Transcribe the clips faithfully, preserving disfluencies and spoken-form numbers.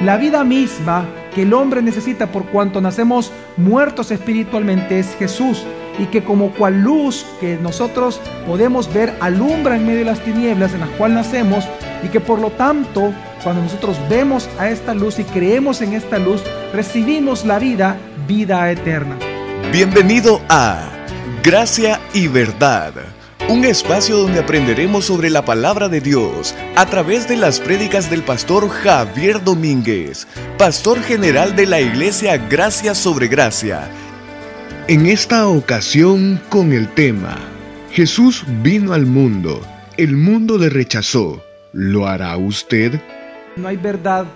La vida misma que el hombre necesita por cuanto nacemos muertos espiritualmente es Jesús, y que como cual luz que nosotros podemos ver alumbra en medio de las tinieblas en las cuales nacemos, y que por lo tanto cuando nosotros vemos a esta luz y creemos en esta luz, recibimos la vida, vida eterna. Bienvenido a Gracia y Verdad, un espacio donde aprenderemos sobre la palabra de Dios a través de las prédicas del pastor Javier Domínguez, pastor general de la iglesia Gracia sobre Gracia. En esta ocasión con el tema: Jesús vino al mundo, el mundo le rechazó, ¿lo hará usted? No hay verdad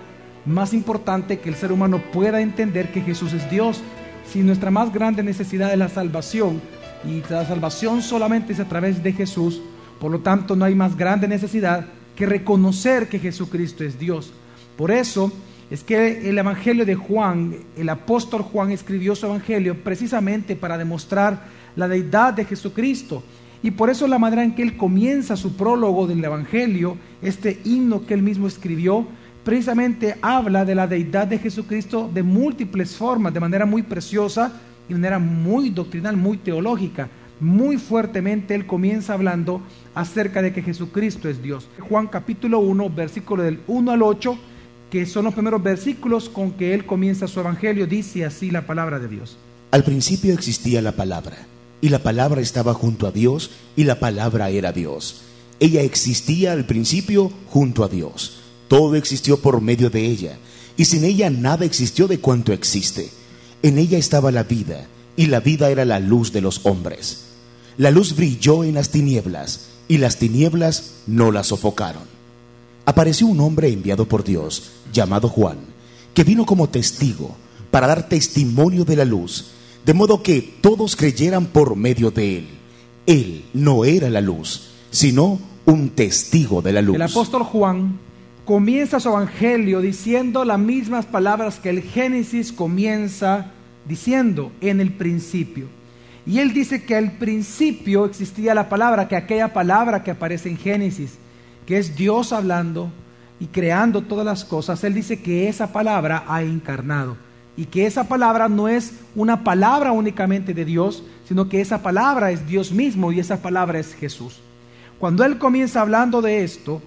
más importante que el ser humano pueda entender que Jesús es Dios. Si nuestra más grande necesidad es la salvación, y la salvación solamente es a través de Jesús, por lo tanto no hay más grande necesidad que reconocer que Jesucristo es Dios. Por eso es que el evangelio de Juan, el apóstol Juan escribió su evangelio precisamente para demostrar la deidad de Jesucristo. Y por eso la manera en que él comienza su prólogo del evangelio, este himno que él mismo escribió, precisamente habla de la deidad de Jesucristo de múltiples formas, de manera muy preciosa, de manera muy doctrinal, muy teológica. Muy fuertemente él comienza hablando acerca de que Jesucristo es Dios. Juan capítulo uno, versículo del uno al ocho, que son los primeros versículos con que él comienza su evangelio, dice así la palabra de Dios. Al principio existía la palabra, y la palabra estaba junto a Dios, y la palabra era Dios. Ella existía al principio junto a Dios. Todo existió por medio de ella, y sin ella nada existió de cuanto existe. En ella estaba la vida, y la vida era la luz de los hombres. La luz brilló en las tinieblas, y las tinieblas no la sofocaron. Apareció un hombre enviado por Dios, llamado Juan, que vino como testigo para dar testimonio de la luz, de modo que todos creyeran por medio de él. Él no era la luz, sino un testigo de la luz. El apóstol Juan comienza su evangelio diciendo las mismas palabras que el Génesis comienza diciendo: en el principio. Y él dice que al principio existía la palabra, que aquella palabra que aparece en Génesis, que es Dios hablando y creando todas las cosas, él dice que esa palabra ha encarnado, y que esa palabra no es una palabra únicamente de Dios, sino que esa palabra es Dios mismo, y esa palabra es Jesús. Cuando él comienza hablando de esto,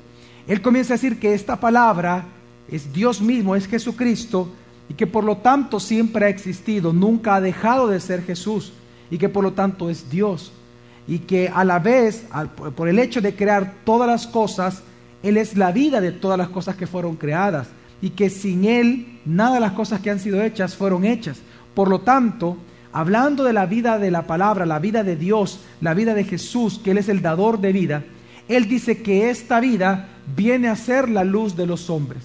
él comienza a decir que esta palabra es Dios mismo, es Jesucristo, y que por lo tanto siempre ha existido, nunca ha dejado de ser Jesús, y que por lo tanto es Dios. Y que a la vez, por el hecho de crear todas las cosas, Él es la vida de todas las cosas que fueron creadas, y que sin Él, nada de las cosas que han sido hechas fueron hechas. Por lo tanto, hablando de la vida de la palabra, la vida de Dios, la vida de Jesús, que Él es el dador de vida, Él dice que esta vida viene a ser la luz de los hombres,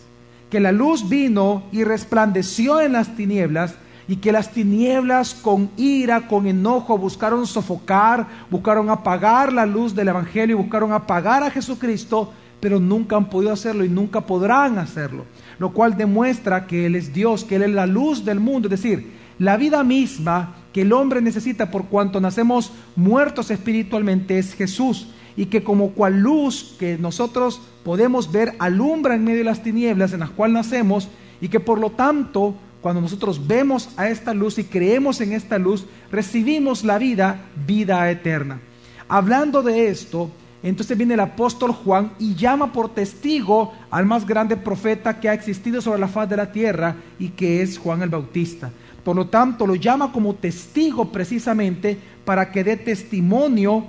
que la luz vino y resplandeció en las tinieblas, y que las tinieblas con ira, con enojo, buscaron sofocar, buscaron apagar la luz del evangelio, buscaron apagar a Jesucristo, pero nunca han podido hacerlo y nunca podrán hacerlo, lo cual demuestra que Él es Dios, que Él es la luz del mundo. Es decir, la vida misma que el hombre necesita por cuanto nacemos muertos espiritualmente es Jesús, y que como cual luz que nosotros podemos ver alumbra en medio de las tinieblas en las cuales nacemos, y que por lo tanto cuando nosotros vemos a esta luz y creemos en esta luz, recibimos la vida, vida eterna. Hablando de esto, entonces viene el apóstol Juan y llama por testigo al más grande profeta que ha existido sobre la faz de la tierra, y que es Juan el Bautista. Por lo tanto, lo llama como testigo precisamente para que dé testimonio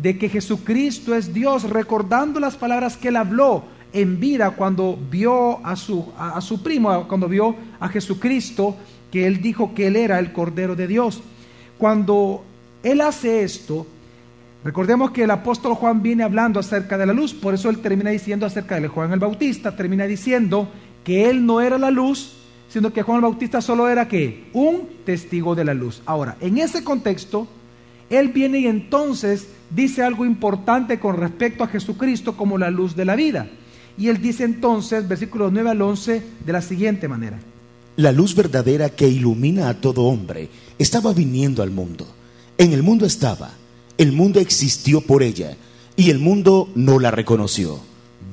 de que Jesucristo es Dios, recordando las palabras que él habló en vida cuando vio a su, a, a su primo, cuando vio a Jesucristo, que él dijo que él era el Cordero de Dios. Cuando él hace esto, recordemos que el apóstol Juan viene hablando acerca de la luz, por eso él termina diciendo acerca de Juan el Bautista, termina diciendo que él no era la luz, sino que Juan el Bautista solo era ¿qué? Un testigo de la luz. Ahora, en ese contexto, él viene y entonces dice algo importante con respecto a Jesucristo como la luz de la vida. Y él dice entonces, versículos nueve al once, de la siguiente manera: la luz verdadera que ilumina a todo hombre estaba viniendo al mundo. En el mundo estaba, el mundo existió por ella, y el mundo no la reconoció.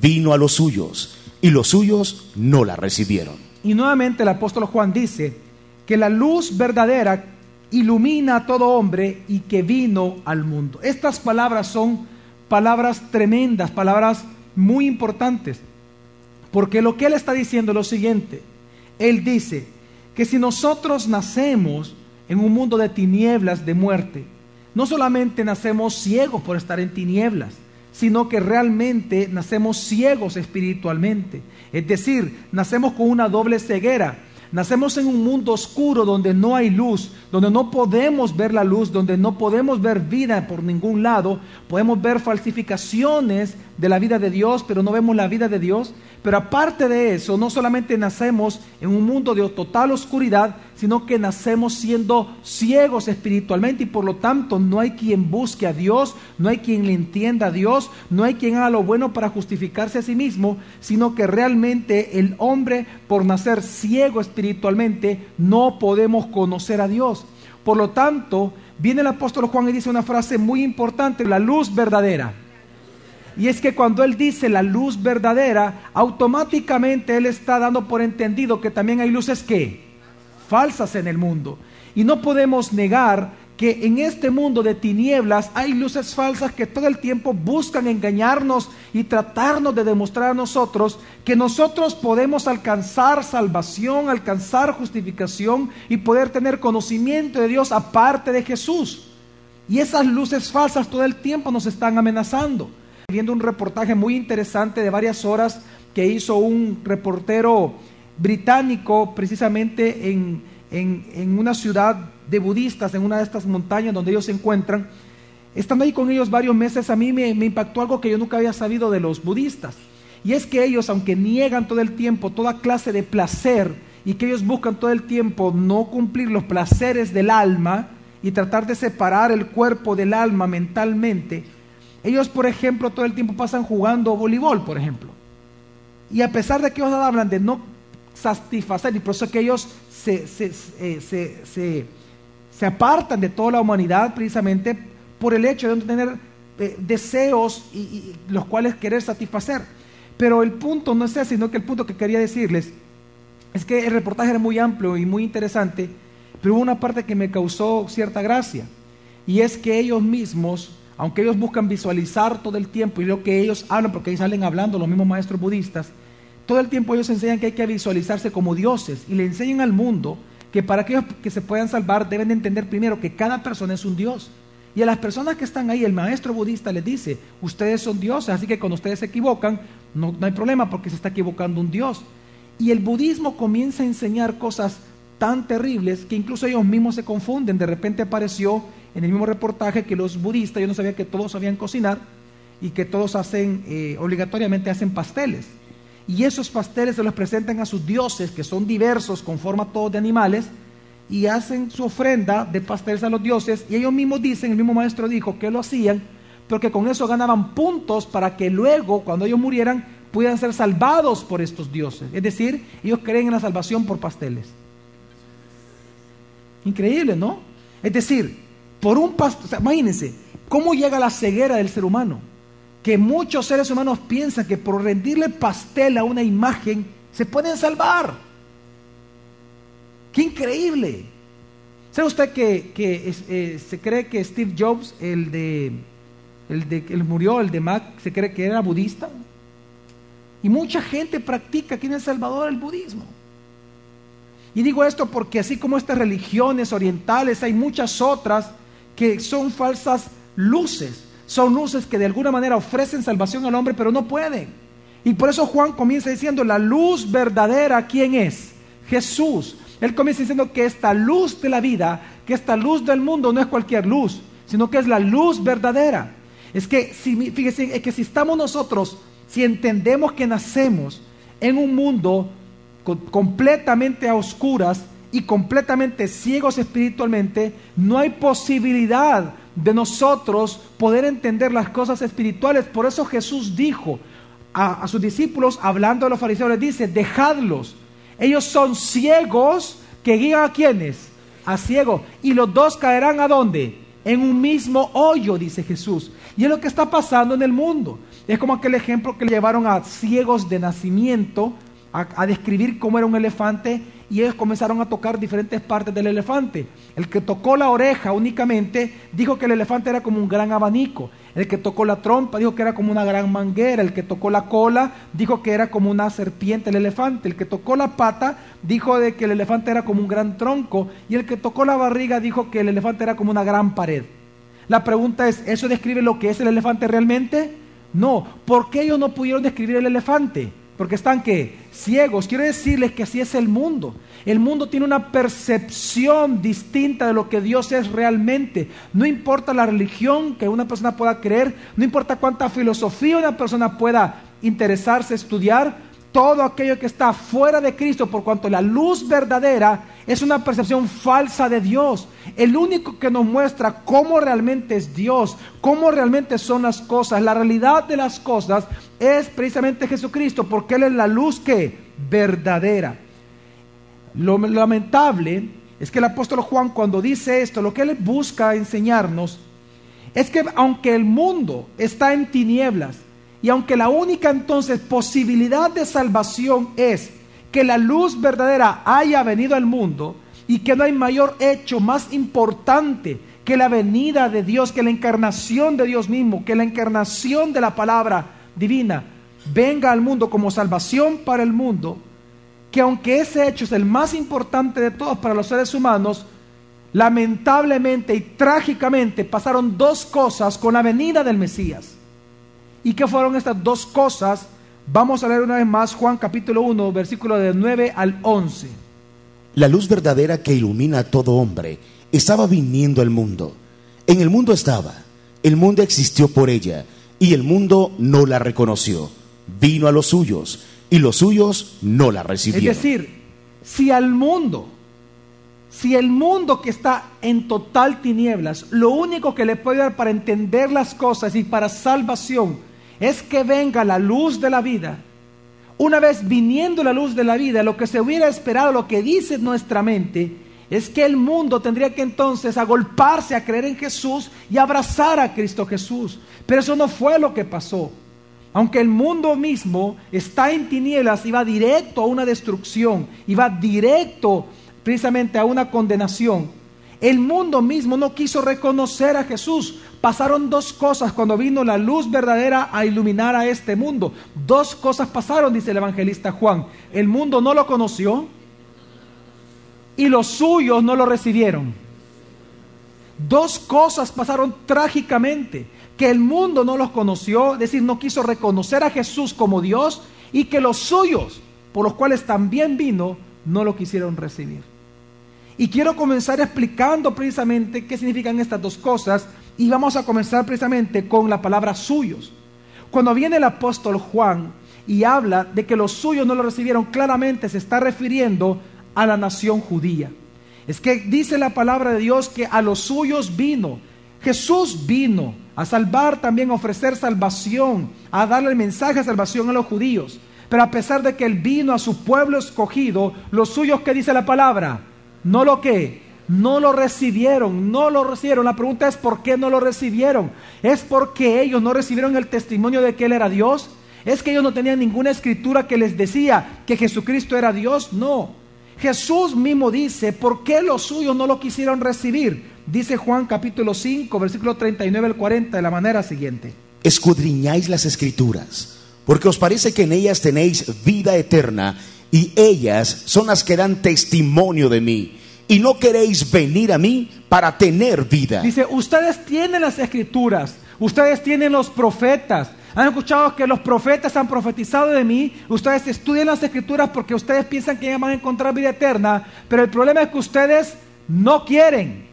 Vino a los suyos, y los suyos no la recibieron. Y nuevamente el apóstol Juan dice que la luz verdadera ilumina a todo hombre y que vino al mundo. Estas palabras son palabras tremendas, palabras muy importantes, porque lo que él está diciendo es lo siguiente. Él dice que si nosotros nacemos en un mundo de tinieblas, de muerte, no solamente nacemos ciegos por estar en tinieblas, sino que realmente nacemos ciegos espiritualmente. Es decir, nacemos con una doble ceguera. Nacemos en un mundo oscuro donde no hay luz, donde no podemos ver la luz, donde no podemos ver vida por ningún lado. Podemos ver falsificaciones de la vida de Dios, pero no vemos la vida de Dios. Pero aparte de eso, no solamente nacemos en un mundo de total oscuridad, sino que nacemos siendo ciegos espiritualmente, y por lo tanto no hay quien busque a Dios, no hay quien le entienda a Dios, no hay quien haga lo bueno para justificarse a sí mismo, sino que realmente el hombre, por nacer ciego espiritualmente, no podemos conocer a Dios. Por lo tanto, viene el apóstol Juan y dice una frase muy importante: la luz verdadera. Y es que cuando él dice la luz verdadera, automáticamente él está dando por entendido que también hay luces que falsas en el mundo. Y no podemos negar que en este mundo de tinieblas hay luces falsas que todo el tiempo buscan engañarnos y tratarnos de demostrar a nosotros que nosotros podemos alcanzar salvación, alcanzar justificación y poder tener conocimiento de Dios aparte de Jesús. Y esas luces falsas todo el tiempo nos están amenazando. Viendo un reportaje muy interesante de varias horas que hizo un reportero británico precisamente en, en, en una ciudad de budistas, en una de estas montañas donde ellos se encuentran. Estando ahí con ellos varios meses, a mí me, me impactó algo que yo nunca había sabido de los budistas, y es que ellos, aunque niegan todo el tiempo toda clase de placer y que ellos buscan todo el tiempo no cumplir los placeres del alma y tratar de separar el cuerpo del alma mentalmente, ellos, por ejemplo, todo el tiempo pasan jugando voleibol, por ejemplo. Y a pesar de que ellos hablan de no satisfacer, y por eso es que ellos se, se, se, se, se, se apartan de toda la humanidad, precisamente por el hecho de no tener eh, deseos y, y los cuales querer satisfacer. Pero el punto no es ese, sino que el punto que quería decirles es que el reportaje era muy amplio y muy interesante, pero hubo una parte que me causó cierta gracia, y es que ellos mismos, aunque ellos buscan visualizar todo el tiempo, y lo que ellos hablan, porque ellos salen hablando, los mismos maestros budistas, todo el tiempo ellos enseñan que hay que visualizarse como dioses, y le enseñan al mundo que para aquellos que se puedan salvar deben entender primero que cada persona es un dios. Y a las personas que están ahí, el maestro budista les dice: ustedes son dioses, así que cuando ustedes se equivocan, no, no hay problema, porque se está equivocando un dios. Y el budismo comienza a enseñar cosas tan terribles que incluso ellos mismos se confunden. De repente apareció en el mismo reportaje que los budistas, yo no sabía que todos sabían cocinar y que todos hacen, eh, obligatoriamente hacen pasteles, y esos pasteles se los presentan a sus dioses, que son diversos, con forma todos de animales, y hacen su ofrenda de pasteles a los dioses. Y ellos mismos dicen, el mismo maestro dijo que lo hacían porque con eso ganaban puntos para que luego, cuando ellos murieran, pudieran ser salvados por estos dioses. Es decir, ellos creen en la salvación por pasteles. Increíble, ¿no? Es decir, por un pastel, o sea, imagínense, ¿cómo llega la ceguera del ser humano? Que muchos seres humanos piensan que por rendirle pastel a una imagen se pueden salvar. ¡Qué increíble! ¿Sabe usted que, que eh, se cree que Steve Jobs, el de, el de el murió, el de Mac, se cree que era budista? Y mucha gente practica aquí en El Salvador el budismo. Y digo esto porque así como estas religiones orientales, hay muchas otras que son falsas luces. Son luces que de alguna manera ofrecen salvación al hombre, pero no pueden. Y por eso Juan comienza diciendo, la luz verdadera, ¿quién es? Jesús. Él comienza diciendo que esta luz de la vida, que esta luz del mundo no es cualquier luz, sino que es la luz verdadera. Es que, si, fíjense, es que si estamos nosotros, si entendemos que nacemos en un mundo completamente a oscuras y completamente ciegos espiritualmente, no hay posibilidad de nosotros poder entender las cosas espirituales. Por eso Jesús dijo a, a sus discípulos, hablando a los fariseos, les dice: dejadlos, ellos son ciegos que guían a quienes, a ciegos, y los dos caerán ¿a dónde? En un mismo hoyo, dice Jesús. Y es lo que está pasando en el mundo. Es como aquel ejemplo que le llevaron a ciegos de nacimiento a, a describir cómo era un elefante, y ellos comenzaron a tocar diferentes partes del elefante. El que tocó la oreja únicamente dijo que el elefante era como un gran abanico. El que tocó la trompa dijo que era como una gran manguera. El que tocó la cola dijo que era como una serpiente el elefante. El que tocó la pata dijo de que el elefante era como un gran tronco. Y el que tocó la barriga dijo que el elefante era como una gran pared. La pregunta es, ¿eso describe lo que es el elefante realmente? No. ¿Por qué ellos no pudieron describir el elefante? Porque están, ¿qué? Ciegos. Quiero decirles que así es el mundo. El mundo tiene una percepción distinta de lo que Dios es realmente. No importa la religión que una persona pueda creer, no importa cuánta filosofía una persona pueda interesarse, estudiar, todo aquello que está fuera de Cristo, por cuanto la luz verdadera es una percepción falsa de Dios. El único que nos muestra cómo realmente es Dios, cómo realmente son las cosas, la realidad de las cosas, es precisamente Jesucristo, porque Él es la luz que verdadera. Lo lamentable es que el apóstol Juan, cuando dice esto, lo que él busca enseñarnos es que aunque el mundo está en tinieblas y aunque la única entonces posibilidad de salvación es que la luz verdadera haya venido al mundo, y que no hay mayor hecho más importante que la venida de Dios, que la encarnación de Dios mismo, que la encarnación de la palabra divina venga al mundo como salvación para el mundo, que aunque ese hecho es el más importante de todos para los seres humanos, lamentablemente y trágicamente pasaron dos cosas con la venida del Mesías. ¿Y qué fueron estas dos cosas? Vamos a leer una vez más Juan capítulo uno, versículo de nueve al once. La luz verdadera que ilumina a todo hombre estaba viniendo al mundo. En el mundo estaba, el mundo existió por ella, y el mundo no la reconoció. Vino a los suyos, y los suyos no la recibieron. Es decir, si al mundo, si el mundo que está en total tinieblas, lo único que le puede dar para entender las cosas y para salvación es que venga la luz de la vida, una vez viniendo la luz de la vida, lo que se hubiera esperado, lo que dice nuestra mente, es que el mundo tendría que entonces agolparse a creer en Jesús y abrazar a Cristo Jesús. Pero eso no fue lo que pasó. Aunque el mundo mismo está en tinieblas y va directo a una destrucción, y va directo precisamente a una condenación, el mundo mismo no quiso reconocer a Jesús. Pasaron dos cosas cuando vino la luz verdadera a iluminar a este mundo. Dos cosas pasaron, dice el evangelista Juan. El mundo no lo conoció y los suyos no lo recibieron. Dos cosas pasaron trágicamente. Que el mundo no los conoció, es decir, no quiso reconocer a Jesús como Dios, y que los suyos, por los cuales también vino, no lo quisieron recibir. Y quiero comenzar explicando precisamente qué significan estas dos cosas, y vamos a comenzar precisamente con la palabra suyos. Cuando viene el apóstol Juan y habla de que los suyos no lo recibieron, claramente se está refiriendo a la nación judía. Es que dice la palabra de Dios que a los suyos vino. Jesús vino a salvar, también a ofrecer salvación, a darle el mensaje de salvación a los judíos. Pero a pesar de que Él vino a su pueblo escogido, los suyos, que dice la palabra, no lo que, no lo recibieron, no lo recibieron. La pregunta es, ¿por qué no lo recibieron? ¿Es porque ellos no recibieron el testimonio de que Él era Dios? ¿Es que ellos no tenían ninguna escritura que les decía que Jesucristo era Dios? No. Jesús mismo dice, ¿por qué los suyos no lo quisieron recibir? Dice Juan capítulo cinco, versículo treinta y nueve al cuarenta, de la manera siguiente. Escudriñáis las escrituras, porque os parece que en ellas tenéis vida eterna, y ellas son las que dan testimonio de mí, y no queréis venir a mí para tener vida. Dice, ustedes tienen las escrituras, ustedes tienen los profetas, han escuchado que los profetas han profetizado de mí, ustedes estudian las escrituras porque ustedes piensan que van a encontrar vida eterna, pero el problema es que ustedes no quieren.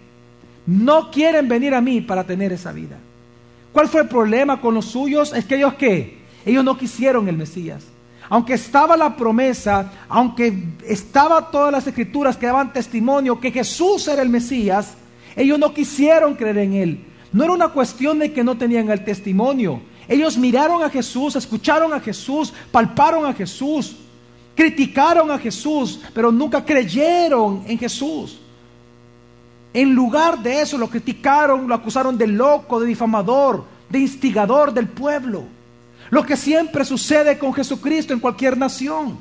No quieren venir a mí para tener esa vida. ¿Cuál fue el problema con los suyos? Es que ellos, ¿qué? Ellos no quisieron el Mesías. Aunque estaba la promesa, aunque estaba todas las escrituras que daban testimonio que Jesús era el Mesías, ellos no quisieron creer en Él. No era una cuestión de que no tenían el testimonio. Ellos miraron a Jesús, escucharon a Jesús, palparon a Jesús, criticaron a Jesús, pero nunca creyeron en Jesús. En lugar de eso, lo criticaron, lo acusaron de loco, de difamador, de instigador del pueblo. Lo que siempre sucede con Jesucristo en cualquier nación.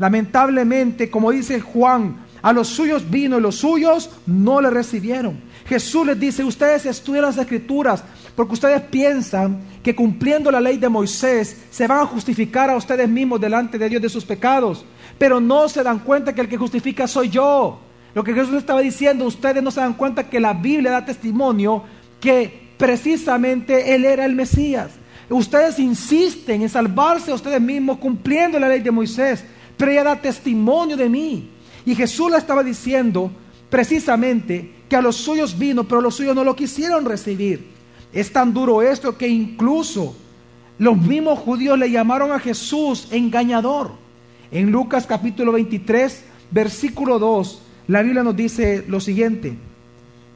Lamentablemente, como dice Juan, a los suyos vino y los suyos no le recibieron. Jesús les dice, ustedes estudian las Escrituras porque ustedes piensan que cumpliendo la ley de Moisés se van a justificar a ustedes mismos delante de Dios de sus pecados. Pero no se dan cuenta que el que justifica soy yo. Lo que Jesús estaba diciendo, ustedes no se dan cuenta que la Biblia da testimonio que precisamente Él era el Mesías. Ustedes insisten en salvarse a ustedes mismos cumpliendo la ley de Moisés, pero ella da testimonio de mí. Y Jesús le estaba diciendo precisamente que a los suyos vino, pero los suyos no lo quisieron recibir. Es tan duro esto que incluso los mismos judíos le llamaron a Jesús engañador. En Lucas capítulo veintitrés, versículo dos, la Biblia nos dice lo siguiente.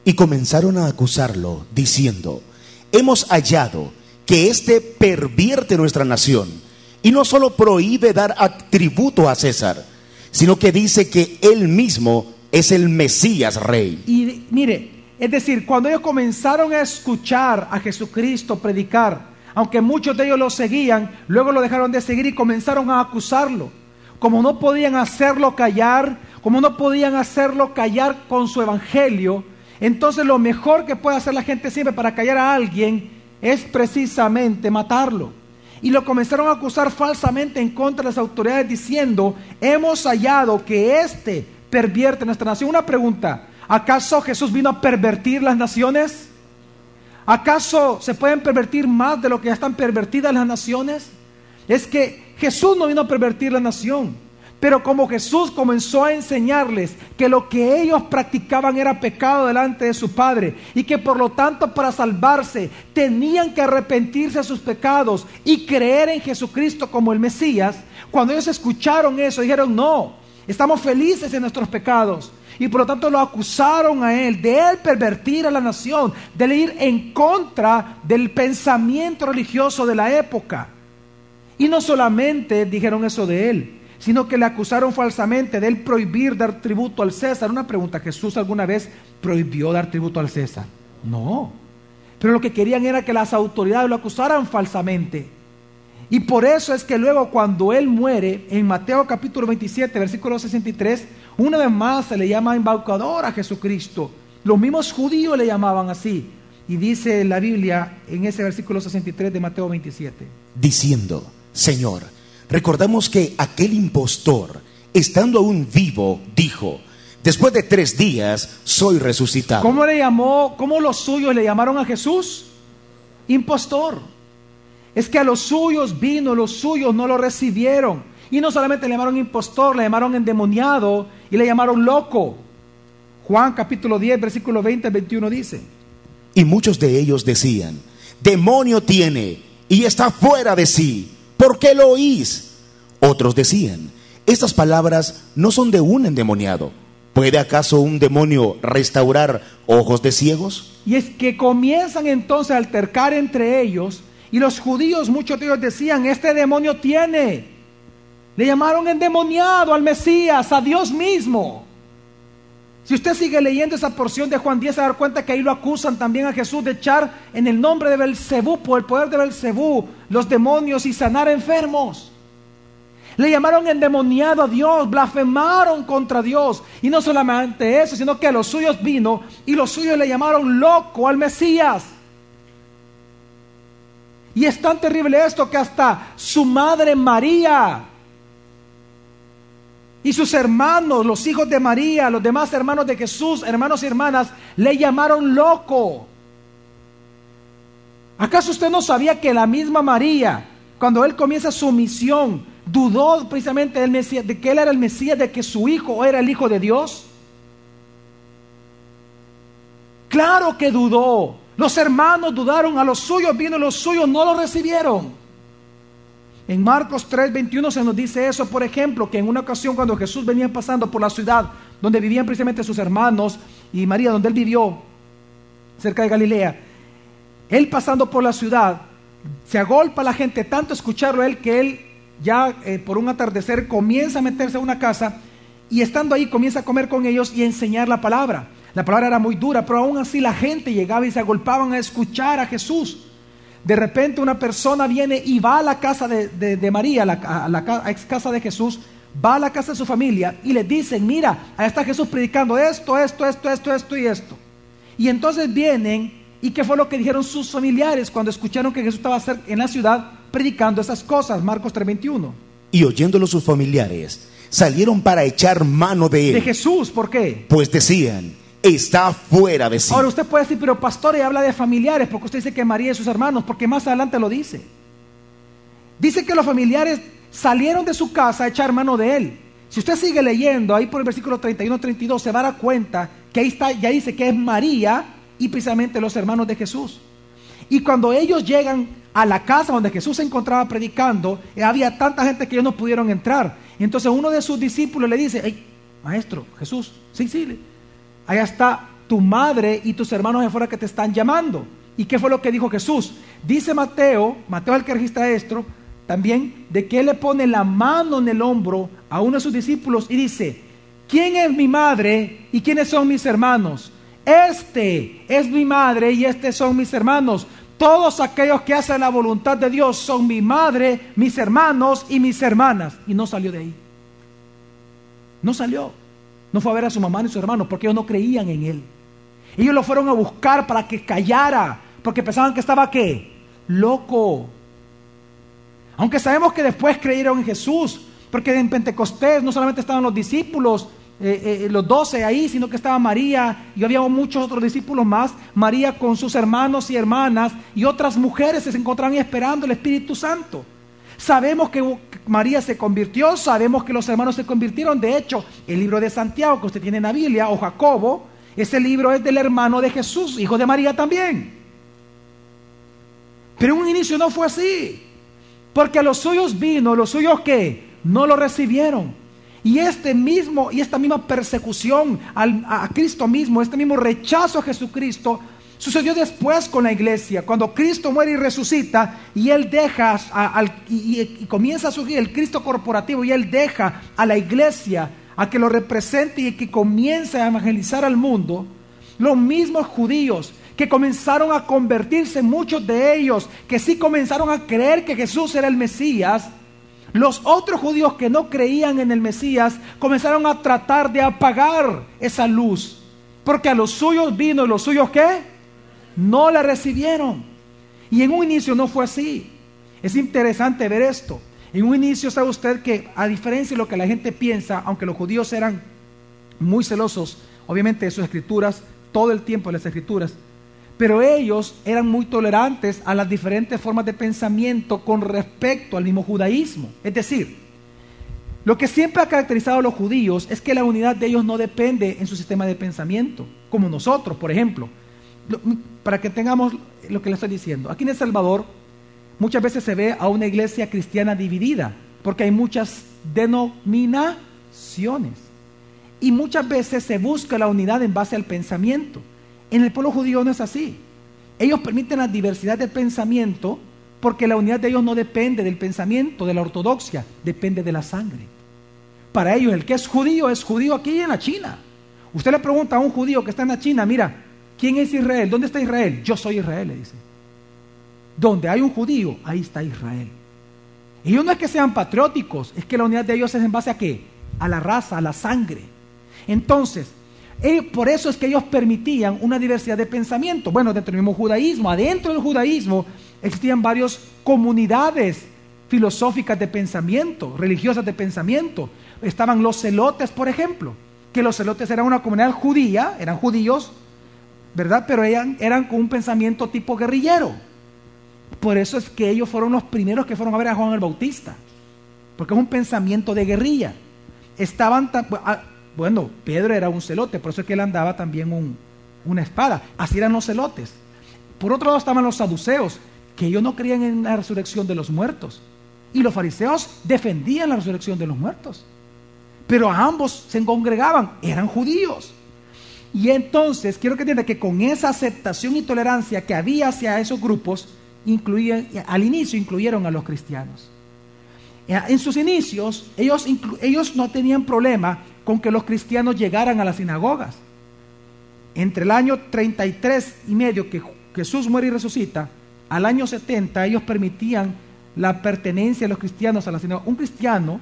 Y comenzaron a acusarlo, diciendo, hemos hallado que éste pervierte nuestra nación, y no solo prohíbe dar tributo a César, sino que dice que él mismo es el Mesías Rey. Y mire, es decir, cuando ellos comenzaron a escuchar a Jesucristo predicar, aunque muchos de ellos lo seguían, luego lo dejaron de seguir y comenzaron a acusarlo. Como no podían hacerlo callar, como no podían hacerlo callar con su evangelio, entonces lo mejor que puede hacer la gente siempre para callar a alguien es precisamente matarlo. Y lo comenzaron a acusar falsamente en contra de las autoridades diciendo, hemos hallado que éste pervierte nuestra nación. Una pregunta, ¿acaso Jesús vino a pervertir las naciones? ¿Acaso se pueden pervertir más de lo que ya están pervertidas las naciones? Es que Jesús no vino a pervertir la nación, pero como Jesús comenzó a enseñarles que lo que ellos practicaban era pecado delante de su Padre y que por lo tanto para salvarse tenían que arrepentirse de sus pecados y creer en Jesucristo como el Mesías, cuando ellos escucharon eso dijeron, no, estamos felices en nuestros pecados, y por lo tanto lo acusaron a él, de él pervertir a la nación, de ir en contra del pensamiento religioso de la época. Y no solamente dijeron eso de él, sino que le acusaron falsamente de él prohibir dar tributo al César. Una pregunta, ¿Jesús alguna vez prohibió dar tributo al César? No. Pero lo que querían era que las autoridades lo acusaran falsamente. Y por eso es que luego cuando él muere, en Mateo capítulo veintisiete, versículo sesenta y tres, una vez más se le llama embaucador a Jesucristo. Los mismos judíos le llamaban así. Y dice la Biblia en ese versículo sesenta y tres de Mateo veintisiete. Diciendo, Señor, recordamos que aquel impostor, estando aún vivo, dijo, después de tres días soy resucitado. ¿Cómo le llamó, cómo los suyos le llamaron a Jesús? Impostor. Es que a los suyos vino, los suyos no lo recibieron. Y no solamente le llamaron impostor, le llamaron endemoniado y le llamaron loco. Juan capítulo diez, versículo veinte al veintiuno dice. Y muchos de ellos decían, demonio tiene y está fuera de sí. ¿Por qué lo oís? Otros decían, estas palabras no son de un endemoniado. ¿Puede acaso un demonio restaurar ojos de ciegos? Y es que comienzan entonces a altercar entre ellos, y los judíos, muchos de ellos decían, este demonio tiene. Le llamaron endemoniado al Mesías, a Dios mismo. Si usted sigue leyendo esa porción de Juan diez, se va a dar cuenta que ahí lo acusan también a Jesús de echar en el nombre de Belcebú, por el poder de Belcebú, los demonios y sanar enfermos. Le llamaron endemoniado a Dios, blasfemaron contra Dios. Y no solamente eso, sino que a los suyos vino y los suyos le llamaron loco al Mesías. Y es tan terrible esto que hasta su madre María y sus hermanos, los hijos de María, los demás hermanos de Jesús, hermanos y hermanas, le llamaron loco. ¿Acaso usted no sabía que la misma María, cuando él comienza su misión, dudó precisamente del Mesías, de que él era el Mesías, de que su hijo era el Hijo de Dios? Claro que dudó. Los hermanos dudaron, a los suyos vino, los suyos no lo recibieron. En Marcos tres, veintiuno se nos dice eso, por ejemplo, que en una ocasión cuando Jesús venía pasando por la ciudad donde vivían precisamente sus hermanos y María, donde él vivió, cerca de Galilea, él pasando por la ciudad, se agolpa la gente tanto escucharlo a él que él ya eh, por un atardecer comienza a meterse a una casa y estando ahí comienza a comer con ellos y a enseñar la palabra. La palabra era muy dura, pero aún así la gente llegaba y se agolpaban a escuchar a Jesús. De repente una persona viene y va a la casa de, de, de María, a la, a la ex casa de Jesús, va a la casa de su familia y les dicen, mira, ahí está Jesús predicando esto, esto, esto, esto, esto y esto. Y entonces vienen, ¿y qué fue lo que dijeron sus familiares cuando escucharon que Jesús estaba en la ciudad predicando esas cosas? Marcos tres veintiuno. Y oyéndolo sus familiares, salieron para echar mano de él. De Jesús, ¿por qué? Pues decían, está fuera de sí. Ahora usted puede decir, pero pastor, y habla de familiares, porque usted dice que María y sus hermanos, porque más adelante lo dice. Dice que los familiares salieron de su casa a echar mano de él. Si usted sigue leyendo, ahí por el versículo treinta y uno treinta y dos, se va a dar cuenta que ahí está, ya dice que es María y precisamente los hermanos de Jesús. Y cuando ellos llegan a la casa donde Jesús se encontraba predicando, había tanta gente que ellos no pudieron entrar. Entonces uno de sus discípulos le dice, hey, maestro, Jesús, sí, sí, allá está tu madre y tus hermanos afuera que te están llamando. ¿Y qué fue lo que dijo Jesús? Dice Mateo, Mateo el que registra esto, también, de que él le pone la mano en el hombro a uno de sus discípulos y dice, ¿quién es mi madre y quiénes son mis hermanos? Este es mi madre y estos son mis hermanos. Todos aquellos que hacen la voluntad de Dios son mi madre, mis hermanos y mis hermanas. Y no salió de ahí. No salió. No fue a ver a su mamá ni a sus hermanos porque ellos no creían en él. Ellos lo fueron a buscar para que callara, porque pensaban que estaba, ¿qué? Loco. Aunque sabemos que después creyeron en Jesús, porque en Pentecostés no solamente estaban los discípulos, eh, eh, los doce ahí, sino que estaba María, y había muchos otros discípulos más, María con sus hermanos y hermanas, y otras mujeres se encontraban esperando el Espíritu Santo. Sabemos que María se convirtió, sabemos que los hermanos se convirtieron. De hecho, el libro de Santiago que usted tiene en la Biblia, o Jacobo, ese libro es del hermano de Jesús, hijo de María también. Pero en un inicio no fue así, porque a los suyos vino, los suyos que no lo recibieron. Y este mismo, y esta misma persecución al, a Cristo mismo, este mismo rechazo a Jesucristo, sucedió después con la iglesia, cuando Cristo muere y resucita, y él deja a, a, y, y comienza a surgir el Cristo corporativo, y él deja a la iglesia a que lo represente y que comience a evangelizar al mundo. Los mismos judíos que comenzaron a convertirse, muchos de ellos que sí comenzaron a creer que Jesús era el Mesías, los otros judíos que no creían en el Mesías comenzaron a tratar de apagar esa luz, porque a los suyos vino y los suyos ¿qué? No la recibieron. Y en un inicio no fue así. Es interesante ver esto. En un inicio, sabe usted que a diferencia de lo que la gente piensa, aunque los judíos eran muy celosos, obviamente, de sus escrituras, todo el tiempo de las escrituras, pero ellos eran muy tolerantes a las diferentes formas de pensamiento con respecto al mismo judaísmo. Es decir, lo que siempre ha caracterizado a los judíos es que la unidad de ellos no depende en su sistema de pensamiento, como nosotros, por ejemplo. Para que tengamos lo que le estoy diciendo, aquí en El Salvador muchas veces se ve a una iglesia cristiana dividida, porque hay muchas denominaciones y muchas veces se busca la unidad en base al pensamiento. En el pueblo judío no es así. Ellos permiten la diversidad de pensamiento, porque la unidad de ellos no depende del pensamiento, de la ortodoxia, depende de la sangre. Para ellos el que es judío es judío aquí en la China. Usted le pregunta a un judío que está en la China, mira, ¿quién es Israel? ¿Dónde está Israel? Yo soy Israel, le dice. Donde hay un judío, ahí está Israel. Ellos no es que sean patrióticos, es que la unidad de ellos es en base a ¿qué? A la raza, a la sangre. Entonces, eh, por eso es que ellos permitían una diversidad de pensamiento. Bueno, dentro del mismo judaísmo, adentro del judaísmo, existían varias comunidades filosóficas de pensamiento, religiosas de pensamiento. Estaban los celotes, por ejemplo, que los celotes eran una comunidad judía, eran judíos, ¿verdad? Pero eran, eran con un pensamiento tipo guerrillero. Por eso es que ellos fueron los primeros que fueron a ver a Juan el Bautista, porque es un pensamiento de guerrilla. Estaban tan, bueno, Pedro era un celote, por eso es que él andaba también un, una espada. Así eran los celotes. Por otro lado estaban los saduceos, que ellos no creían en la resurrección de los muertos, y los fariseos defendían la resurrección de los muertos, pero ambos se congregaban, eran judíos. Y entonces, quiero que entiendan que con esa aceptación y tolerancia que había hacia esos grupos, incluían, al inicio incluyeron a los cristianos. En sus inicios, ellos, ellos no tenían problema con que los cristianos llegaran a las sinagogas. Entre el año treinta y tres y medio que Jesús muere y resucita, al año setenta ellos permitían la pertenencia de los cristianos a la sinagoga. Un cristiano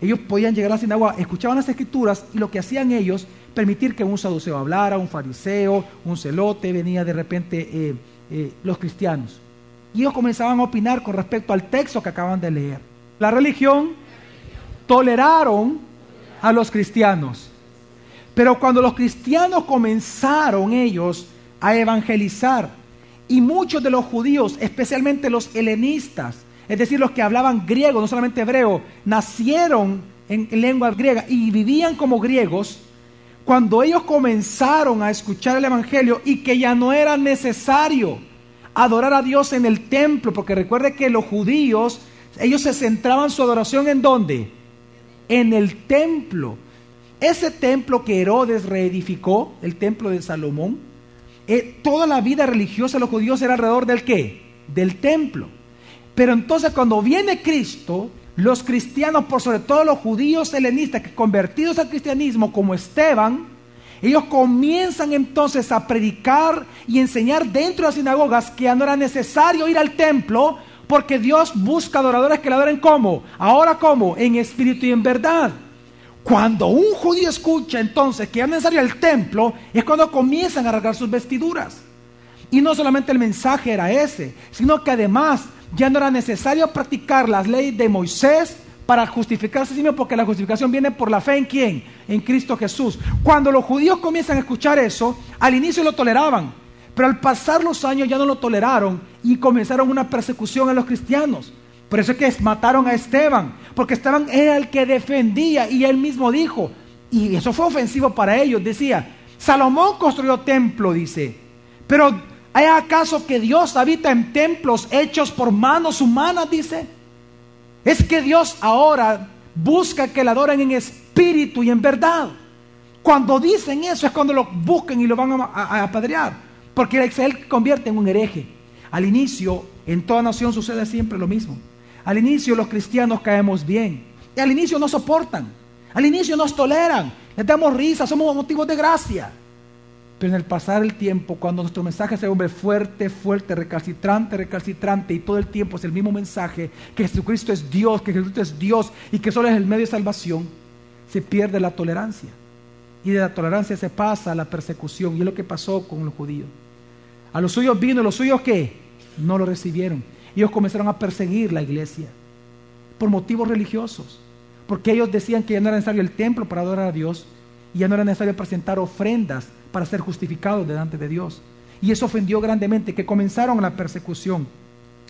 Ellos podían llegar a la sinagoga, escuchaban las escrituras y lo que hacían ellos, permitir que un saduceo hablara, un fariseo, un celote, venía de repente eh, eh, los cristianos. Y ellos comenzaban a opinar con respecto al texto que acaban de leer. La religión toleraron a los cristianos. Pero cuando los cristianos comenzaron ellos a evangelizar, y muchos de los judíos, especialmente los helenistas, es decir, los que hablaban griego, no solamente hebreo, nacieron en lengua griega y vivían como griegos, cuando ellos comenzaron a escuchar el evangelio y que ya no era necesario adorar a Dios en el templo, porque recuerde que los judíos, ellos se centraban su adoración ¿en dónde? En el templo. Ese templo que Herodes reedificó, el templo de Salomón, eh, toda la vida religiosa de los judíos era alrededor del ¿qué? Del templo. Pero entonces cuando viene Cristo, los cristianos, por sobre todo los judíos helenistas, que convertidos al cristianismo como Esteban, ellos comienzan entonces a predicar y enseñar dentro de las sinagogas que ya no era necesario ir al templo, porque Dios busca adoradores que le adoren ¿cómo? Ahora ¿cómo? En espíritu y en verdad. Cuando un judío escucha entonces que ya no es necesario el templo, es cuando comienzan a rasgar sus vestiduras. Y no solamente el mensaje era ese, sino que además ya no era necesario practicar las leyes de Moisés para justificarse, sino porque la justificación viene por la fe ¿en quién? En Cristo Jesús. Cuando los judíos comienzan a escuchar eso, al inicio lo toleraban, pero al pasar los años ya no lo toleraron y comenzaron una persecución a los cristianos. Por eso es que mataron a Esteban, porque Esteban era el que defendía y él mismo dijo, y eso fue ofensivo para ellos, decía, Salomón construyó templo, dice, pero ¿hay acaso que Dios habita en templos hechos por manos humanas? Dice. Es que Dios ahora busca que le adoren en espíritu y en verdad. Cuando dicen eso es cuando lo buscan y lo van a, a, a apedrear, porque él se convierte en un hereje. Al inicio, en toda nación sucede siempre lo mismo. Al inicio los cristianos caemos bien, y al inicio nos soportan, al inicio nos toleran, les damos risa, somos motivos de gracia. Pero en el pasar el tiempo, cuando nuestro mensaje se vuelve fuerte, fuerte, recalcitrante, recalcitrante, y todo el tiempo es el mismo mensaje, que Jesucristo es Dios, que Jesucristo es Dios, y que solo es el medio de salvación, se pierde la tolerancia. Y de la tolerancia se pasa a la persecución, y es lo que pasó con los judíos. A los suyos vino, ¿y los suyos qué? No lo recibieron. Ellos comenzaron a perseguir la iglesia, por motivos religiosos, porque ellos decían que ya no era necesario el templo para adorar a Dios, y ya no era necesario presentar ofrendas, para ser justificados delante de Dios. Y eso ofendió grandemente, que comenzaron la persecución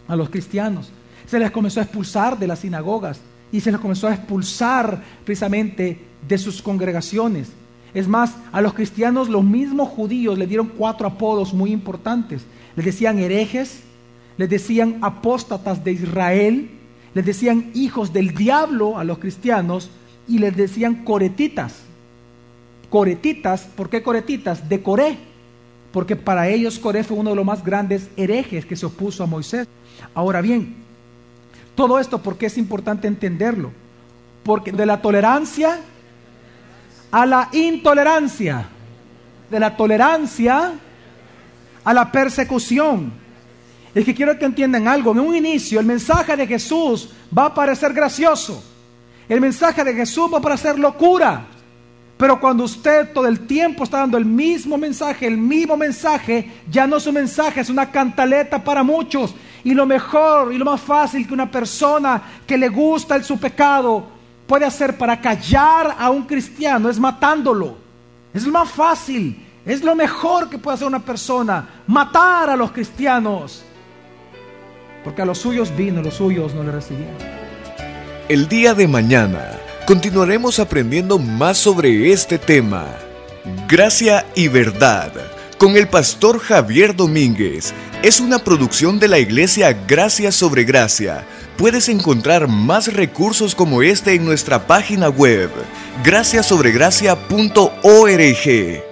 a los cristianos. Se les comenzó a expulsar de las sinagogas y se les comenzó a expulsar precisamente de sus congregaciones. Es más, a los cristianos los mismos judíos les dieron cuatro apodos muy importantes. Les decían herejes, les decían apóstatas de Israel, les decían hijos del diablo a los cristianos y les decían coretitas. Coretitas, ¿por qué coretitas? De Coré, porque para ellos Coré fue uno de los más grandes herejes que se opuso a Moisés. Ahora bien, todo esto porque es importante entenderlo, porque de la tolerancia a la intolerancia, de la tolerancia a la persecución. Es que quiero que entiendan algo, en un inicio el mensaje de Jesús va a parecer gracioso, el mensaje de Jesús va a parecer locura. Pero cuando usted todo el tiempo está dando el mismo mensaje, el mismo mensaje, ya no es un mensaje, es una cantaleta para muchos. Y lo mejor y lo más fácil que una persona que le gusta el, su pecado puede hacer para callar a un cristiano es matándolo. Es lo más fácil, es lo mejor que puede hacer una persona, matar a los cristianos. Porque a los suyos vino, los suyos no le recibían. El día de mañana continuaremos aprendiendo más sobre este tema, Gracia y Verdad, con el pastor Javier Domínguez. Es una producción de la iglesia Gracia sobre Gracia. Puedes encontrar más recursos como este en nuestra página web, gracia sobre gracia punto org.